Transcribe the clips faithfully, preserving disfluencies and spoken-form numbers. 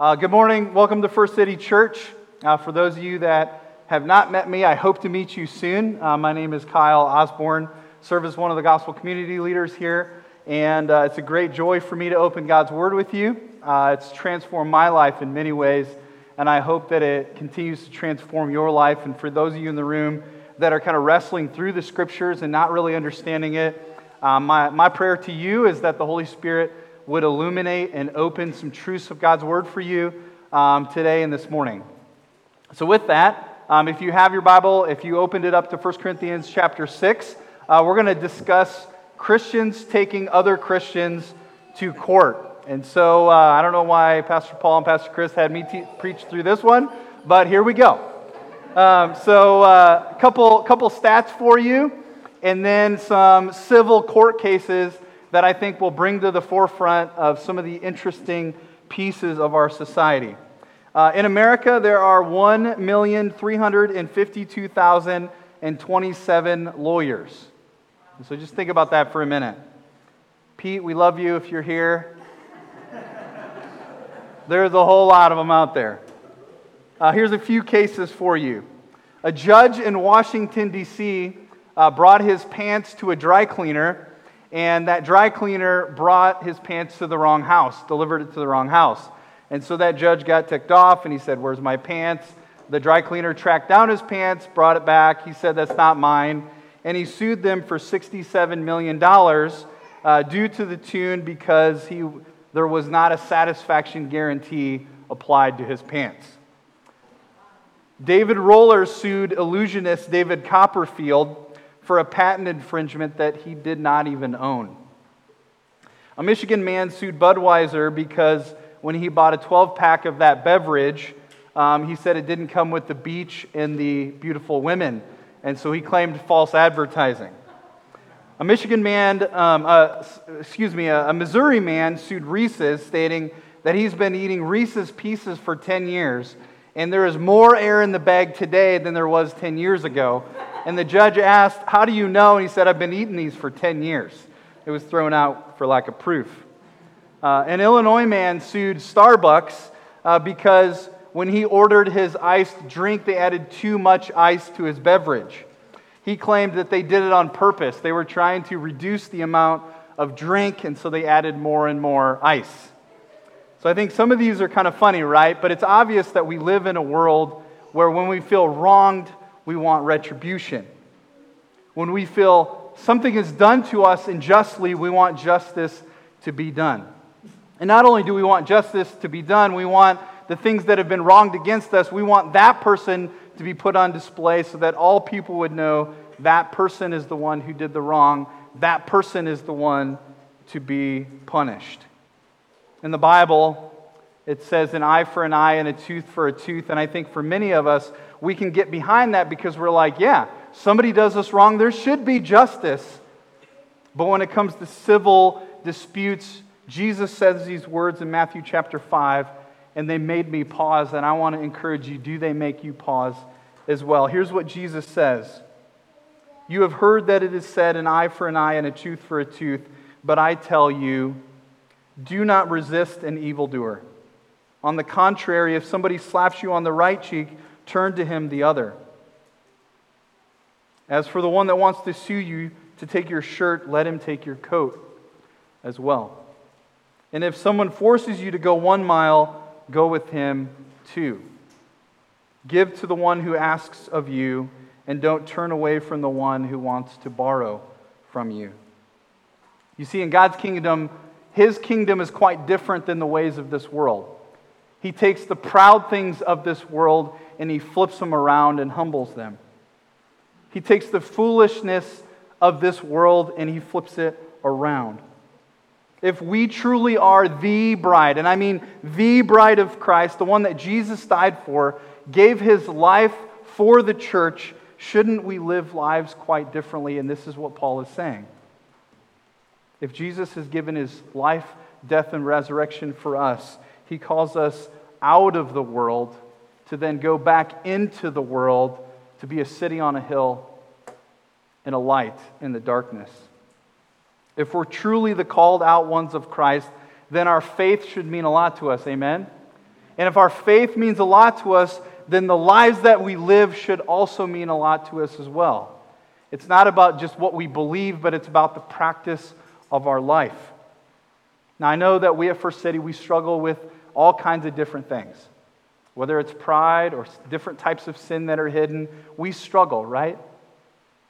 Uh, good morning. Welcome to First City Church. Uh, for those of you that have not met me, I hope to meet you soon. Uh, my name is Kyle Osborne. Serve as one of the gospel community leaders here, and uh, it's a great joy for me to open God's Word with you. Uh, it's transformed my life in many ways, and I hope that it continues to transform your life. And for those of you in the room that are kind of wrestling through the Scriptures and not really understanding it, uh, my, my prayer to you is that the Holy Spirit would illuminate and open some truths of God's Word for you um, today and this morning. So with that, um, if you have your Bible, if you opened it up to First Corinthians chapter six, uh, we're going to discuss Christians taking other Christians to court. And so uh, I don't know why Pastor Paul and Pastor Chris had me te- preach through this one, but here we go. Um, so a uh, couple, couple stats for you, and then some civil court cases that I think will bring to the forefront of some of the interesting pieces of our society. Uh, in America, there are one million three hundred fifty-two thousand twenty-seven lawyers. And so just think about that for a minute. Pete, we love you if you're here. There's a whole lot of them out there. Uh, here's a few cases for you. A judge in Washington, D C uh, brought his pants to a dry cleaner, and that dry cleaner brought his pants to the wrong house, delivered it to the wrong house. And so that judge got ticked off, and he said, "Where's my pants?" The dry cleaner tracked down his pants, brought it back. He said, "That's not mine." And he sued them for sixty-seven million dollars uh, due to the tune because he there was not a satisfaction guarantee applied to his pants. David Roller sued illusionist David Copperfield for a patent infringement that he did not even own. A Michigan man sued Budweiser because when he bought a twelve-pack of that beverage, um, he said it didn't come with the beach and the beautiful women, and so he claimed false advertising. A Michigan man, um, uh, excuse me, a, a Missouri man sued Reese's, stating that he's been eating Reese's Pieces for ten years, and there is more air in the bag today than there was ten years ago. And the judge asked, "How do you know?" And he said, "I've been eating these for ten years. It was thrown out for lack of proof. Uh, an Illinois man sued Starbucks uh, because when he ordered his iced drink, they added too much ice to his beverage. He claimed that they did it on purpose. They were trying to reduce the amount of drink, and so they added more and more ice. So I think some of these are kind of funny, right? But it's obvious that we live in a world where when we feel wronged, we want retribution. When we feel something is done to us unjustly, we want justice to be done. And not only do we want justice to be done, we want the things that have been wronged against us, we want that person to be put on display so that all people would know that person is the one who did the wrong, that person is the one to be punished. In the Bible, it says an eye for an eye and a tooth for a tooth, and I think for many of us, we can get behind that because we're like, yeah, somebody does us wrong, there should be justice. But when it comes to civil disputes, Jesus says these words in Matthew chapter five, and they made me pause, and I want to encourage you, do they make you pause as well? Here's what Jesus says. "You have heard that it is said, an eye for an eye and a tooth for a tooth, but I tell you, do not resist an evildoer. On the contrary, if somebody slaps you on the right cheek, turn to him the other. As for the one that wants to sue you to take your shirt, let him take your coat as well. And if someone forces you to go one mile, go with him two. Give to the one who asks of you, and don't turn away from the one who wants to borrow from you." You see, in God's kingdom, His kingdom is quite different than the ways of this world. He takes the proud things of this world and He flips them around and humbles them. He takes the foolishness of this world and He flips it around. If we truly are the bride, and I mean the bride of Christ, the one that Jesus died for, gave His life for the church, shouldn't we live lives quite differently? And this is what Paul is saying. If Jesus has given His life, death, and resurrection for us, He calls us out of the world to then go back into the world to be a city on a hill and a light in the darkness. If we're truly the called out ones of Christ, then our faith should mean a lot to us, amen? And if our faith means a lot to us, then the lives that we live should also mean a lot to us as well. It's not about just what we believe, but it's about the practice of our life. Now, I know that we at First City, we struggle with all kinds of different things. Whether it's pride or different types of sin that are hidden, we struggle, right?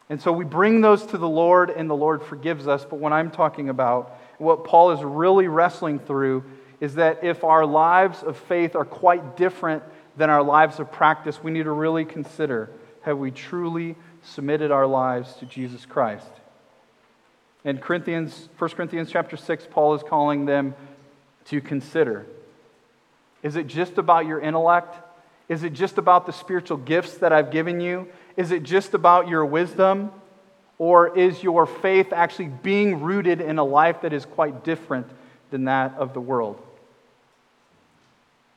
And so we bring those to the Lord, and the Lord forgives us. But what I'm talking about, what Paul is really wrestling through, is that if our lives of faith are quite different than our lives of practice, we need to really consider, have we truly submitted our lives to Jesus Christ? In Corinthians, First Corinthians chapter six, Paul is calling them to consider. Is it just about your intellect? Is it just about the spiritual gifts that I've given you? Is it just about your wisdom? Or is your faith actually being rooted in a life that is quite different than that of the world?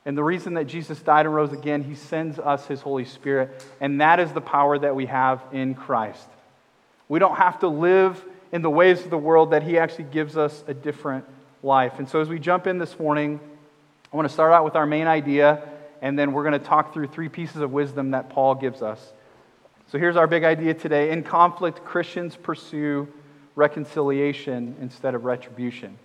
And the reason that Jesus died and rose again, he sends us his Holy Spirit, and that is the power that we have in Christ. We don't have to live in the ways of the world, that he actually gives us a different life. And so as we jump in this morning, I want to start out with our main idea, and then we're going to talk through three pieces of wisdom that Paul gives us. So here's our big idea today. In conflict, Christians pursue reconciliation instead of retribution.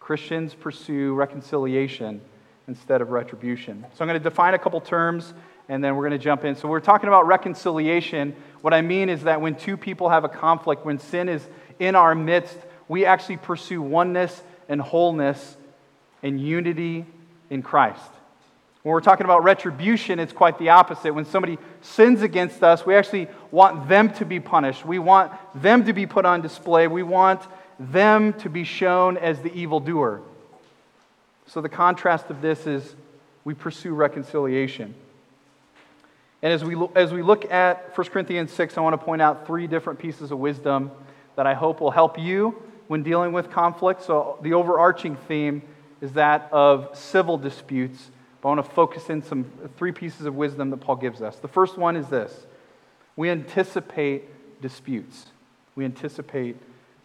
Christians pursue reconciliation instead of retribution. So I'm going to define a couple terms, and then we're going to jump in. So we're talking about reconciliation. What I mean is that when two people have a conflict, when sin is in our midst, we actually pursue oneness and wholeness and unity in Christ. When we're talking about retribution, it's quite the opposite. When somebody sins against us, we actually want them to be punished. We want them to be put on display. We want them to be shown as the evildoer. So the contrast of this is we pursue reconciliation. And as we, as we look at First Corinthians six, I want to point out three different pieces of wisdom that I hope will help you when dealing with conflict. So the overarching theme is that of civil disputes. But I want to focus in some three pieces of wisdom that Paul gives us. The first one is this. We anticipate disputes. We anticipate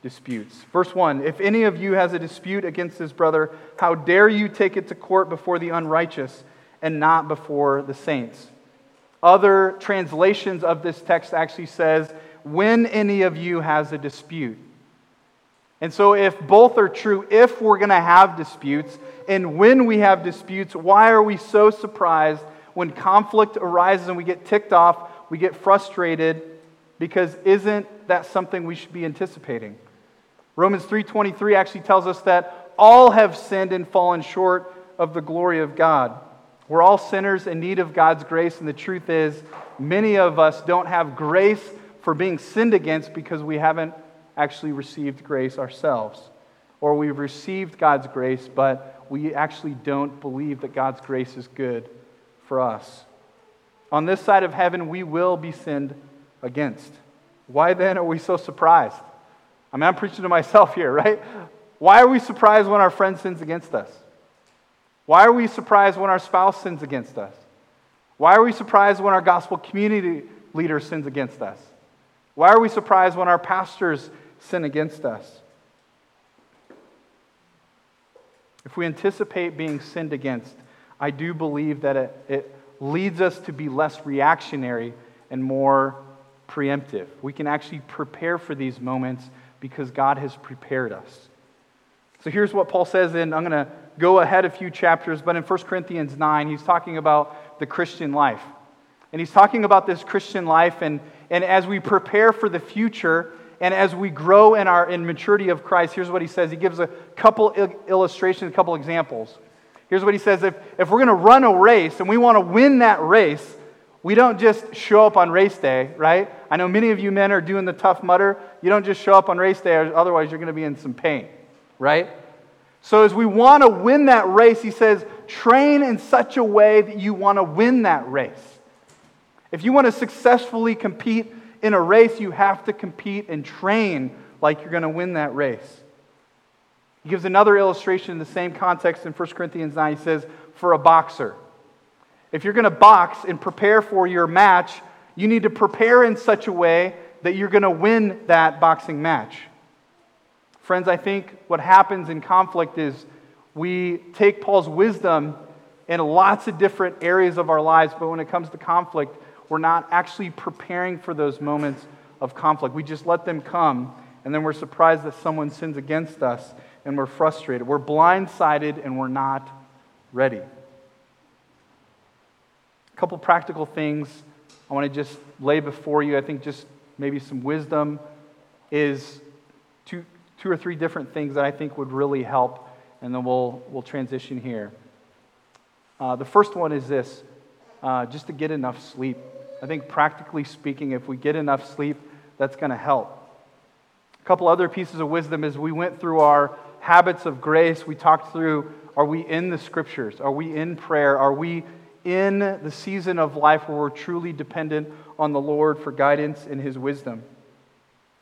disputes. Verse one, if any of you has a dispute against his brother, how dare you take it to court before the unrighteous and not before the saints? Other translations of this text actually says, when any of you has a dispute. And so if both are true, if we're going to have disputes, and when we have disputes, why are we so surprised when conflict arises and we get ticked off, we get frustrated? Because isn't that something we should be anticipating? Romans three twenty-three actually tells us that all have sinned and fallen short of the glory of God. We're all sinners in need of God's grace, and the truth is, many of us don't have grace for being sinned against because we haven't actually received grace ourselves. Or we've received God's grace, but we actually don't believe that God's grace is good for us. On this side of heaven, we will be sinned against. Why then are we so surprised? I mean, I'm preaching to myself here, right? Why are we surprised when our friend sins against us? Why are we surprised when our spouse sins against us? Why are we surprised when our gospel community leader sins against us? Why are we surprised when our pastors sin against us? If we anticipate being sinned against, I do believe that it, it leads us to be less reactionary and more preemptive. We can actually prepare for these moments because God has prepared us. So here's what Paul says, and I'm going to go ahead a few chapters, but in First Corinthians nine, he's talking about the Christian life. And he's talking about this Christian life, and, and as we prepare for the future, and as we grow in our in maturity of Christ, here's what he says. He gives a couple illustrations, a couple examples. Here's what he says. If, if we're going to run a race, and we want to win that race, we don't just show up on race day, right? I know many of you men are doing the tough mutter. You don't just show up on race day, or otherwise you're going to be in some pain, right? So as we want to win that race, he says, train in such a way that you want to win that race. If you want to successfully compete in a race, you have to compete and train like you're going to win that race. He gives another illustration in the same context in First Corinthians nine. He says, for a boxer. If you're going to box and prepare for your match, you need to prepare in such a way that you're going to win that boxing match. Friends, I think what happens in conflict is we take Paul's wisdom in lots of different areas of our lives, but when it comes to conflict, we're not actually preparing for those moments of conflict. We just let them come, and then we're surprised that someone sins against us, and we're frustrated. We're blindsided, and we're not ready. A couple practical things I want to just lay before you, I think just maybe some wisdom, is two two or three different things that I think would really help, and then we'll we'll transition here. Uh, the first one is this, uh, just to get enough sleep. I think practically speaking, if we get enough sleep, that's going to help. A couple other pieces of wisdom is we went through our habits of grace. We talked through, are we in the scriptures? Are we in prayer? Are we in the season of life where we're truly dependent on the Lord for guidance and His wisdom?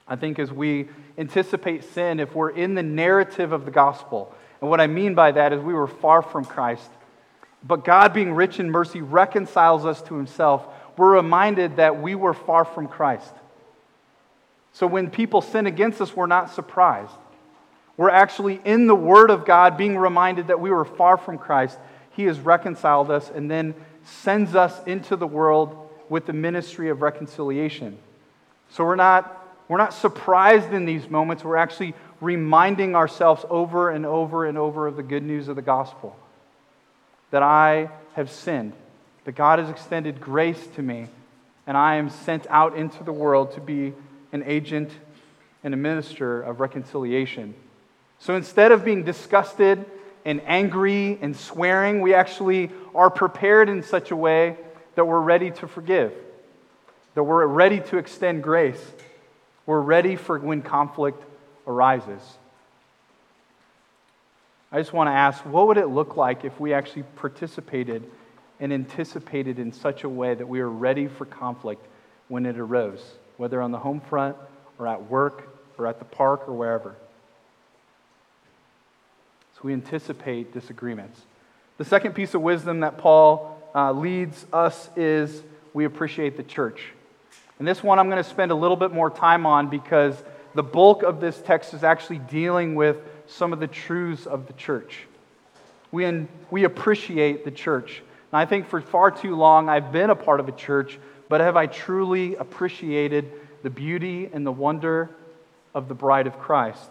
I think as we anticipate sin, if we're in the narrative of the gospel, and what I mean by that is we were far from Christ, but God, being rich in mercy, reconciles us to Himself. We're reminded that we were far from Christ. So when people sin against us, we're not surprised. We're actually in the Word of God, being reminded that we were far from Christ. He has reconciled us and then sends us into the world with the ministry of reconciliation. So we're not, we're not surprised in these moments. We're actually reminding ourselves over and over and over of the good news of the gospel. That I have sinned, that God has extended grace to me, and I am sent out into the world to be an agent and a minister of reconciliation. So instead of being disgusted and angry and swearing, we actually are prepared in such a way that we're ready to forgive, that we're ready to extend grace. We're ready for when conflict arises. I just want to ask, what would it look like if we actually participated and anticipated in such a way that we were ready for conflict when it arose, whether on the home front or at work or at the park or wherever? So we anticipate disagreements. The second piece of wisdom that Paul uh, leads us is we appreciate the church. And this one I'm going to spend a little bit more time on because the bulk of this text is actually dealing with some of the truths of the church. We in, we appreciate the church. And I think for far too long I've been a part of a church, but have I truly appreciated the beauty and the wonder of the bride of Christ?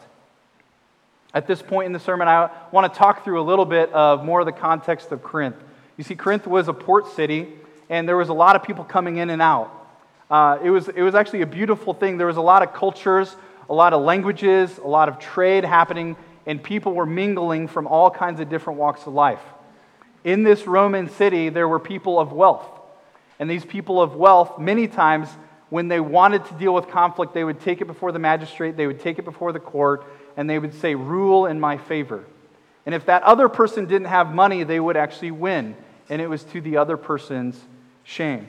At this point in the sermon, I want to talk through a little bit of more of the context of Corinth. You see, Corinth was a port city, and there was a lot of people coming in and out. Uh, it was it was actually a beautiful thing. There was a lot of cultures, a lot of languages, a lot of trade happening, and people were mingling from all kinds of different walks of life. In this Roman city, there were people of wealth. And these people of wealth, many times, when they wanted to deal with conflict, they would take it before the magistrate, they would take it before the court, and they would say, "Rule in my favor." And if that other person didn't have money, they would actually win. And it was to the other person's shame.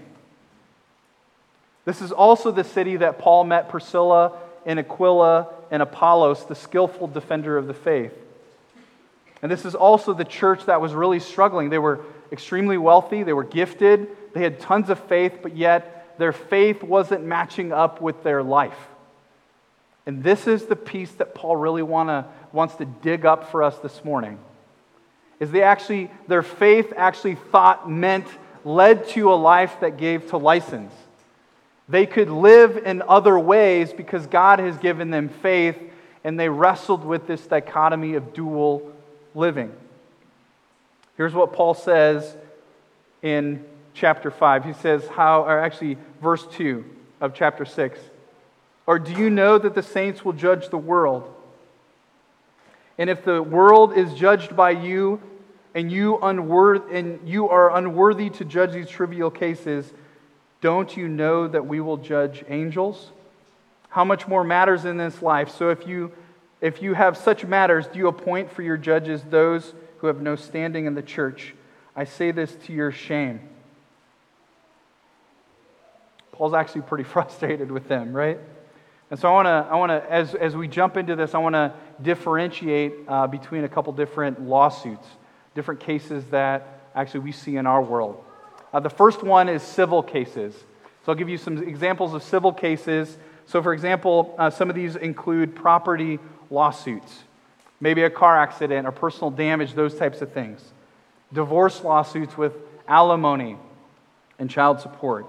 This is also the city that Paul met Priscilla and Aquila and Apollos, the skillful defender of the faith. And this is also the church that was really struggling. They were extremely wealthy, they were gifted, they had tons of faith, but yet their faith wasn't matching up with their life. And this is the piece that Paul really wanna, wants to dig up for us this morning. Is they actually, their faith actually thought meant, led to a life that gave to license. They could live in other ways because God has given them faith, and they wrestled with this dichotomy of dual living. Here's what Paul says in chapter five. He says, how, or actually verse two of chapter six. Or do you know that the saints will judge the world? And if the world is judged by you, and you unworth, and you are unworthy to judge these trivial cases, don't you know that we will judge angels? How much more matters in this life? So if you if you have such matters, do you appoint for your judges those who have no standing in the church? I say this to your shame. Paul's actually pretty frustrated with them, right? And so I want to I want to as as we jump into this, I want to differentiate uh, between a couple different lawsuits, different cases that actually we see in our world. Uh, the first one is civil cases. So I'll give you some examples of civil cases. So for example, uh, some of these include property lawsuits, maybe a car accident or personal damage, those types of things. divorce lawsuits with alimony and child support,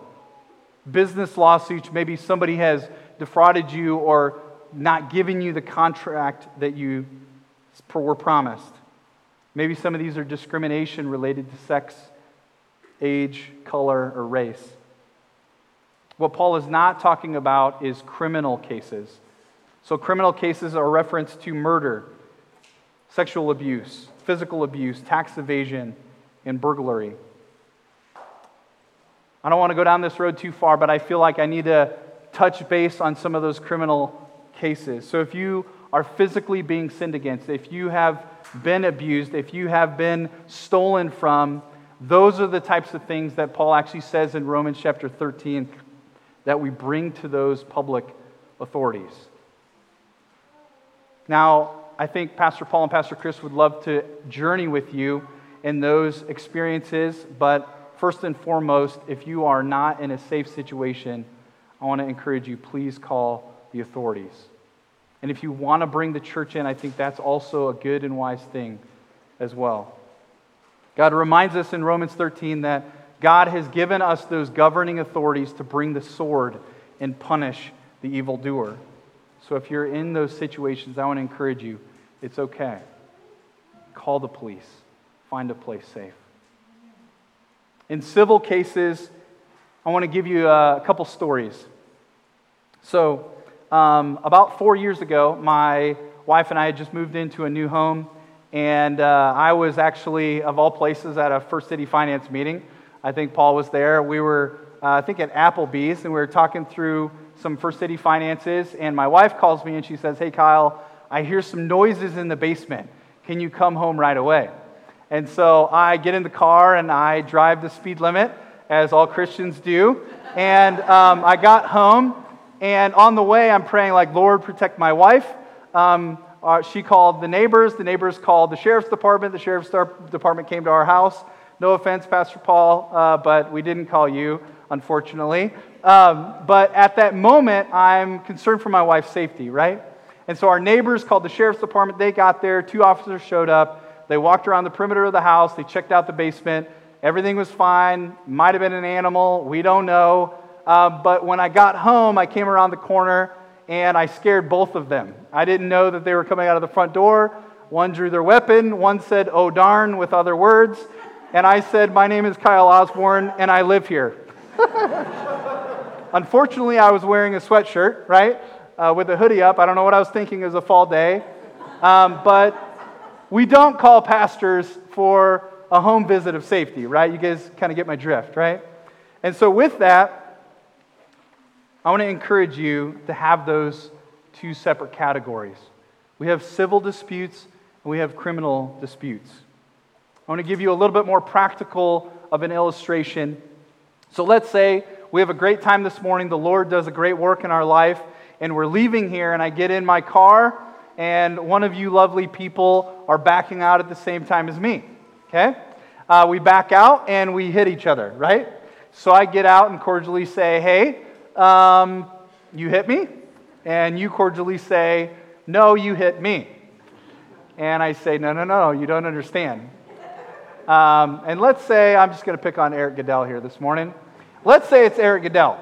business lawsuits, maybe somebody has defrauded you or not given you the contract that you were promised. Maybe some of these are discrimination related to sex, age, color, or race. What Paul is not talking about is criminal cases. So criminal cases are referenced to murder, sexual abuse, physical abuse, tax evasion, and burglary. I don't want to go down this road too far, but I feel like I need to touch base on some of those criminal cases. So if you are physically being sinned against, if you have been abused, if you have been stolen from, those are the types of things that Paul actually says in Romans chapter thirteen that we bring to those public authorities. Now, I think Pastor Paul and Pastor Chris would love to journey with you in those experiences, but first and foremost, if you are not in a safe situation, I want to encourage you, please call the authorities. And if you want to bring the church in, I think that's also a good and wise thing as well. God reminds us in Romans thirteen that God has given us those governing authorities to bring the sword and punish the evildoer. So if you're in those situations, I want to encourage you, it's okay. Call the police. Find a place safe. In civil cases, I want to give you a couple stories. So, Um, about four years ago, my wife and I had just moved into a new home, and uh, I was actually, of all places, at a First City Finance meeting. I think Paul was there. We were, uh, I think, at Applebee's, and we were talking through some First City finances, and my wife calls me, and she says, "Hey, Kyle, I hear some noises in the basement. Can you come home right away?" And so I get in the car, and I drive the speed limit, as all Christians do, and um, I got home. And on the way, I'm praying, like, Lord, protect my wife. Um, uh, she called the neighbors. The neighbors called the sheriff's department. The sheriff's department came to our house. No offense, Pastor Paul, uh, but we didn't call you, unfortunately. Um, but at that moment, I'm concerned for my wife's safety, right? And so our neighbors called the sheriff's department. They got there. Two officers showed up. They walked around the perimeter of the house. They checked out the basement. Everything was fine. Might have been an animal. We don't know. Uh, but when I got home, I came around the corner, and I scared both of them. I didn't know that they were coming out of the front door. One drew their weapon. One said, "Oh, darn," with other words. And I said, "My name is Kyle Osborne, and I live here." Unfortunately, I was wearing a sweatshirt, right, uh, with a hoodie up. I don't know what I was thinking. It was a fall day. Um, but we don't call pastors for a home visit of safety, right? You guys kind of get my drift, right? And so with that, I want to encourage you to have those two separate categories. We have civil disputes and we have criminal disputes. I want to give you a little bit more practical of an illustration. So let's say we have a great time this morning, the Lord does a great work in our life, and we're leaving here, and I get in my car, and one of you lovely people are backing out at the same time as me, okay? Uh, we back out and we hit each other, right? So I get out and cordially say, "Hey, Um, you hit me," and you cordially say, "No, you hit me." And I say, "No, no, no, you don't understand." Um, and let's say, I'm just going to pick on Eric Goodell here this morning. Let's say it's Eric Goodell.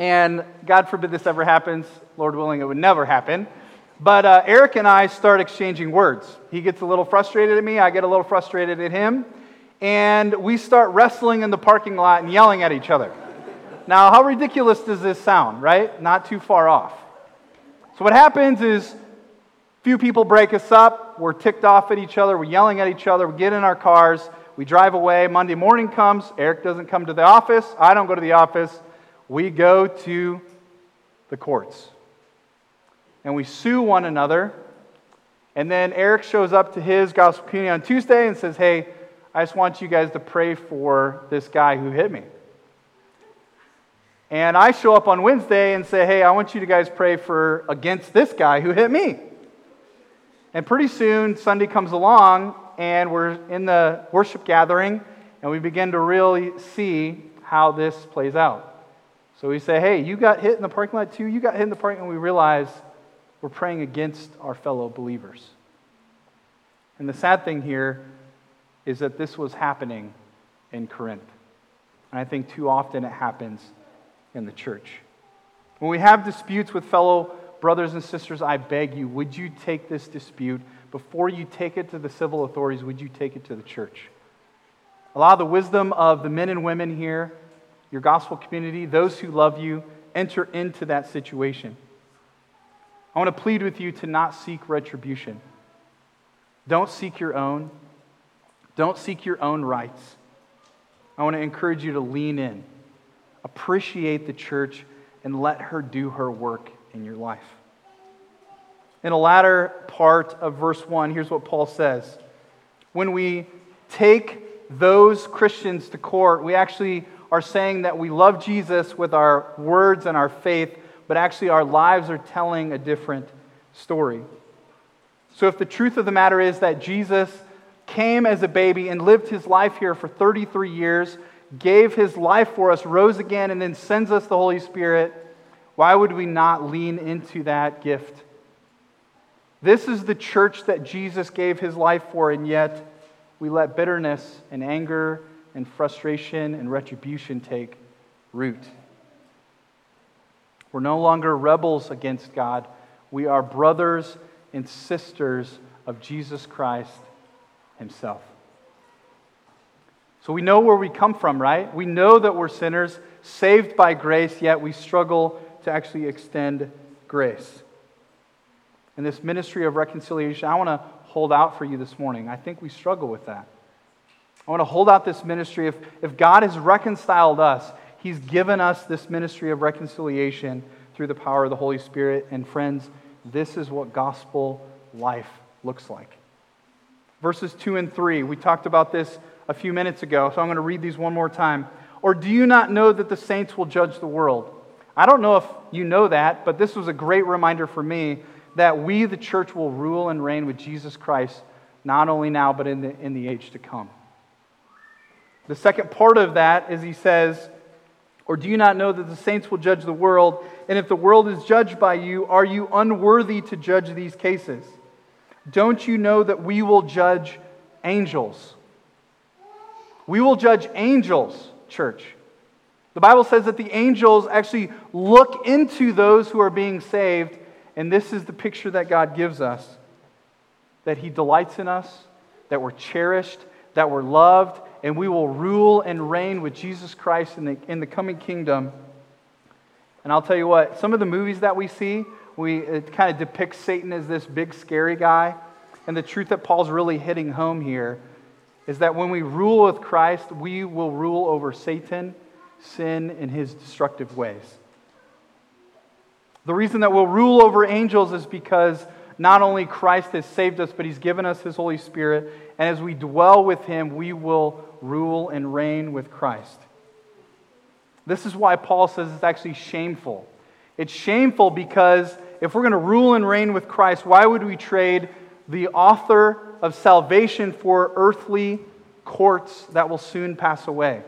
And God forbid this ever happens. Lord willing, it would never happen. But uh, Eric and I start exchanging words. He gets a little frustrated at me. I get a little frustrated at him. And we start wrestling in the parking lot and yelling at each other. Now, how ridiculous does this sound, right? Not too far off. So what happens is a few people break us up. We're ticked off at each other. We're yelling at each other. We get in our cars. We drive away. Monday morning comes. Eric doesn't come to the office. I don't go to the office. We go to the courts. And we sue one another. And then Eric shows up to his gospel community on Tuesday and says, "Hey, I just want you guys to pray for this guy who hit me." And I show up on Wednesday and say, "Hey, I want you to guys pray for against this guy who hit me." And pretty soon, Sunday comes along, and we're in the worship gathering, and we begin to really see how this plays out. So we say, "Hey, you got hit in the parking lot too? You got hit in the parking lot," and we realize we're praying against our fellow believers. And the sad thing here is that this was happening in Corinth. And I think too often it happens in the church. When we have disputes with fellow brothers and sisters, I beg you, would you take this dispute, before you take it to the civil authorities, would you take it to the church? Allow the wisdom of the men and women here, your gospel community, those who love you, enter into that situation. I want to plead with you to not seek retribution. Don't seek your own. Don't seek your own rights. I want to encourage you to lean in. Appreciate the church and let her do her work in your life. In the latter part of verse one, here's what Paul says. When we take those Christians to court, we actually are saying that we love Jesus with our words and our faith, but actually our lives are telling a different story. So if the truth of the matter is that Jesus came as a baby and lived his life here for thirty-three years, gave his life for us, rose again, and then sends us the Holy Spirit, why would we not lean into that gift? This is the church that Jesus gave his life for, and yet we let bitterness and anger and frustration and retribution take root. We're no longer rebels against God. We are brothers and sisters of Jesus Christ himself. So we know where we come from, right? We know that we're sinners, saved by grace, yet we struggle to actually extend grace. And this ministry of reconciliation, I want to hold out for you this morning. I think we struggle with that. I want to hold out this ministry. If, if God has reconciled us, he's given us this ministry of reconciliation through the power of the Holy Spirit. And friends, this is what gospel life looks like. Verses two and three, we talked about this a few minutes ago, so I'm going to read these one more time. Or do you not know that the saints will judge the world? I don't know if you know that, but this was a great reminder for me that we, the church, will rule and reign with Jesus Christ, not only now, but in the, in the age to come. The second part of that is he says, or do you not know that the saints will judge the world? And if the world is judged by you, are you unworthy to judge these cases? Don't you know that we will judge angels? We will judge angels, church. The Bible says that the angels actually look into those who are being saved, and this is the picture that God gives us, that he delights in us, that we're cherished, that we're loved, and we will rule and reign with Jesus Christ in the, in the coming kingdom. And I'll tell you what, some of the movies that we see, we it kind of depicts Satan as this big scary guy. And the truth that Paul's really hitting home here is that when we rule with Christ, we will rule over Satan, sin, and his destructive ways. The reason that we'll rule over angels is because not only Christ has saved us, but he's given us his Holy Spirit. And as we dwell with him, we will rule and reign with Christ. This is why Paul says it's actually shameful. It's shameful because if we're going to rule and reign with Christ, why would we trade the author of salvation for earthly courts that will soon pass away?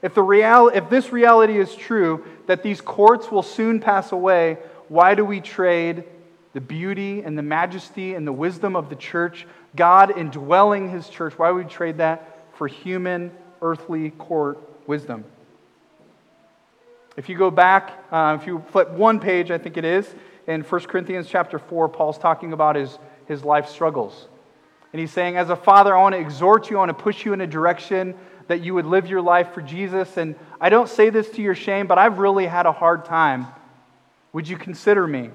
If the real, if this reality is true, that these courts will soon pass away, why do we trade the beauty and the majesty and the wisdom of the church, God indwelling his church, why would we trade that for human, earthly court wisdom? If you go back, uh, if you flip one page, I think it is, in First Corinthians chapter four, Paul's talking about his, his life struggles. And he's saying, as a father, I want to exhort you, I want to push you in a direction that you would live your life for Jesus. And I don't say this to your shame, but I've really had a hard time. Would you consider me?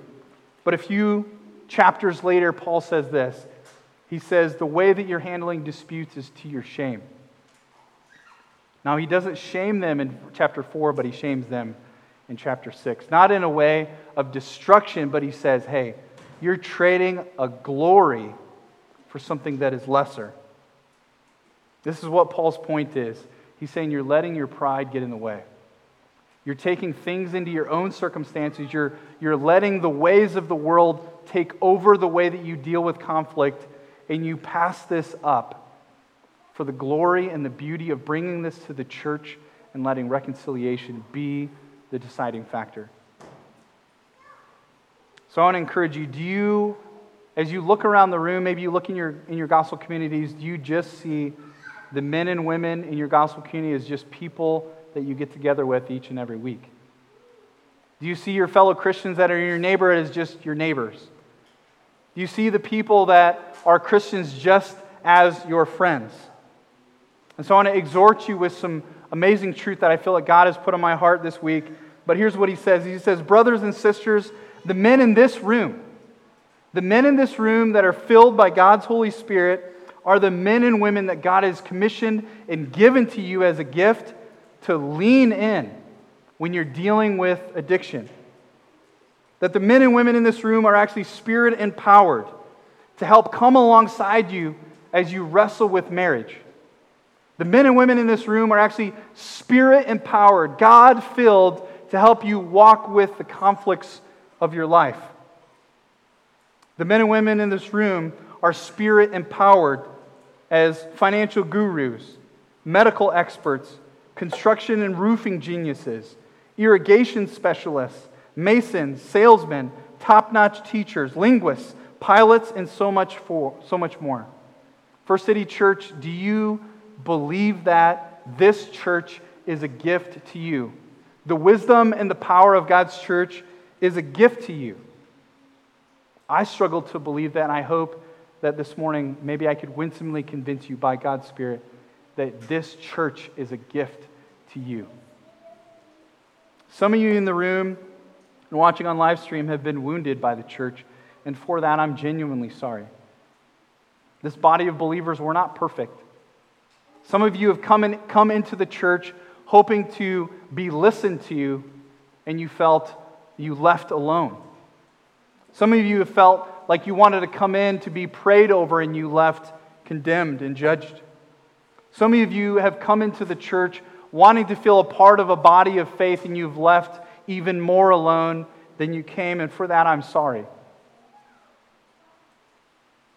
But a few chapters later, Paul says this. He says, the way that you're handling disputes is to your shame. Now, he doesn't shame them in chapter four, but he shames them in chapter six. Not in a way of destruction, but he says, hey, you're trading a glory for something that is lesser. This is what Paul's point is. He's saying you're letting your pride get in the way. You're taking things into your own circumstances. You're, you're letting the ways of the world take over the way that you deal with conflict, and you pass this up for the glory and the beauty of bringing this to the church and letting reconciliation be the deciding factor. So I want to encourage you, do you, as you look around the room, maybe you look in your in your gospel communities, do you just see the men and women in your gospel community as just people that you get together with each and every week? Do you see your fellow Christians that are in your neighborhood as just your neighbors? Do you see the people that are Christians just as your friends? And so I want to exhort you with some amazing truth that I feel like God has put on my heart this week. But here's what he says. He says, brothers and sisters, the men in this room, the men in this room that are filled by God's Holy Spirit are the men and women that God has commissioned and given to you as a gift to lean in when you're dealing with addiction. That the men and women in this room are actually spirit empowered to help come alongside you as you wrestle with marriage. The men and women in this room are actually spirit empowered, God filled to help you walk with the conflicts of your life. The men and women in this room are spirit empowered as financial gurus, medical experts, construction and roofing geniuses, irrigation specialists, masons, salesmen, top-notch teachers, linguists, pilots, and so much for, so much more. First City Church, do you believe that this church is a gift to you? The wisdom and the power of God's church is a gift to you. I struggle to believe that, and I hope that this morning maybe I could winsomely convince you by God's Spirit that this church is a gift to you. Some of you in the room and watching on live stream have been wounded by the church, and for that I'm genuinely sorry. This body of believers, we're not perfect. Some of you have come in, come into the church hoping to be listened to, and you felt you left alone. Some of you have felt like you wanted to come in to be prayed over, and you left condemned and judged. Some of you have come into the church wanting to feel a part of a body of faith, and you've left even more alone than you came, and for that I'm sorry.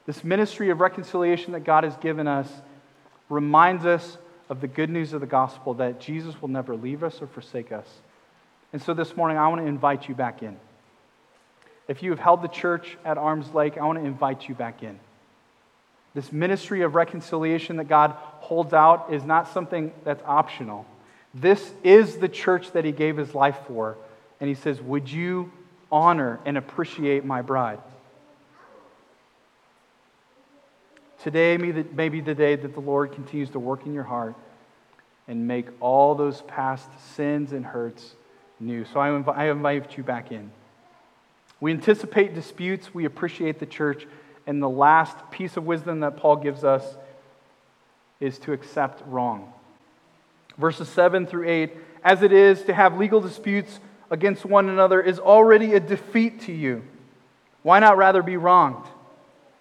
This ministry of reconciliation that God has given us reminds us of the good news of the gospel that Jesus will never leave us or forsake us. And so this morning, I want to invite you back in. If you have held the church at arm's length, I want to invite you back in. This ministry of reconciliation that God holds out is not something that's optional. This is the church that he gave his life for. And he says, would you honor and appreciate my bride? Today may be the day that the Lord continues to work in your heart and make all those past sins and hurts new. So I invite, I invite you back in. We anticipate disputes. We appreciate the church. And the last piece of wisdom that Paul gives us is to accept wrong. Verses seven through eight, as it is to have legal disputes against one another is already a defeat to you. Why not rather be wronged?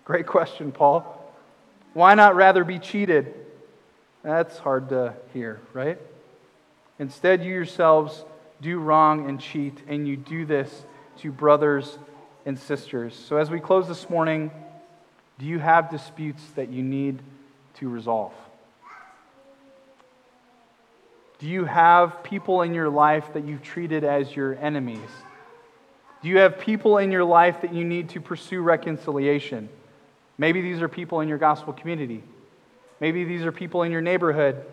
Great question, Paul. Why not rather be cheated? That's hard to hear, right? Instead, you yourselves do wrong and cheat, and you do this to brothers and sisters. So as we close this morning, do you have disputes that you need to resolve? Do you have people in your life that you've treated as your enemies? Do you have people in your life that you need to pursue reconciliation? Maybe these are people in your gospel community. Maybe these are people in your neighborhood.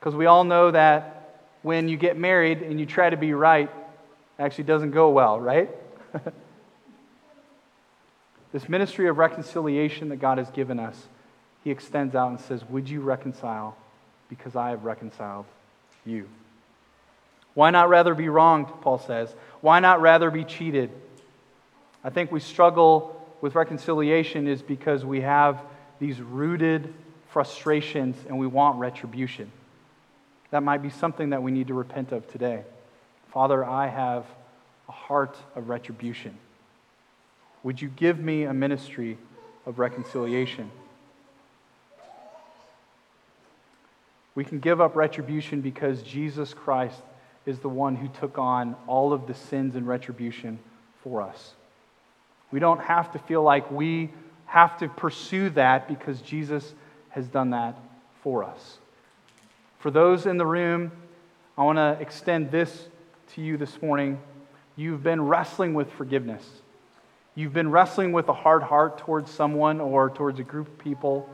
Because we all know that when you get married and you try to be right, it actually doesn't go well, right? This ministry of reconciliation that God has given us, he extends out and says, would you reconcile? Because I have reconciled you. Why not rather be wronged, Paul says? Why not rather be cheated? I think we struggle with reconciliation is because we have these rooted frustrations and we want retribution. That might be something that we need to repent of today. Father, I have a heart of retribution. Would you give me a ministry of reconciliation? We can give up retribution because Jesus Christ is the one who took on all of the sins and retribution for us. We don't have to feel like we have to pursue that because Jesus has done that for us. For those in the room, I want to extend this to you this morning. You've been wrestling with forgiveness. You've been wrestling with a hard heart towards someone or towards a group of people,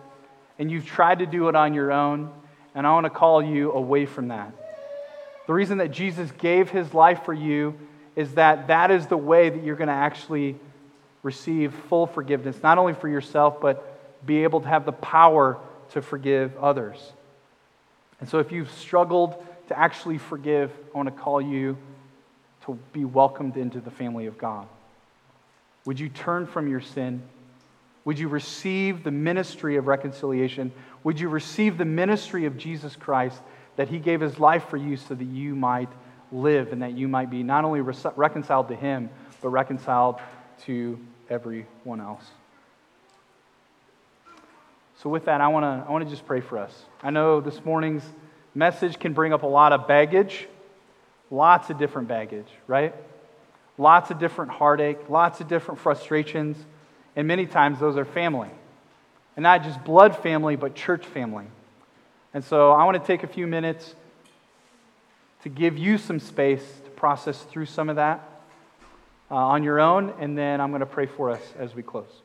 and you've tried to do it on your own, and I want to call you away from that. The reason that Jesus gave his life for you is that that is the way that you're going to actually receive full forgiveness, not only for yourself, but be able to have the power to forgive others. And so if you've struggled to actually forgive, I want to call you to be welcomed into the family of God. Would you turn from your sin? Would you receive the ministry of reconciliation? Would you receive the ministry of Jesus Christ, that he gave his life for you so that you might live and that you might be not only re- reconciled to him, but reconciled to everyone else? So with that, I want to I want to just pray for us. I know this morning's message can bring up a lot of baggage, lots of different baggage, right? Lots of different heartache, lots of different frustrations, and many times those are family. And not just blood family, but church family. And so I want to take a few minutes to give you some space to process through some of that uh, on your own, and then I'm going to pray for us as we close.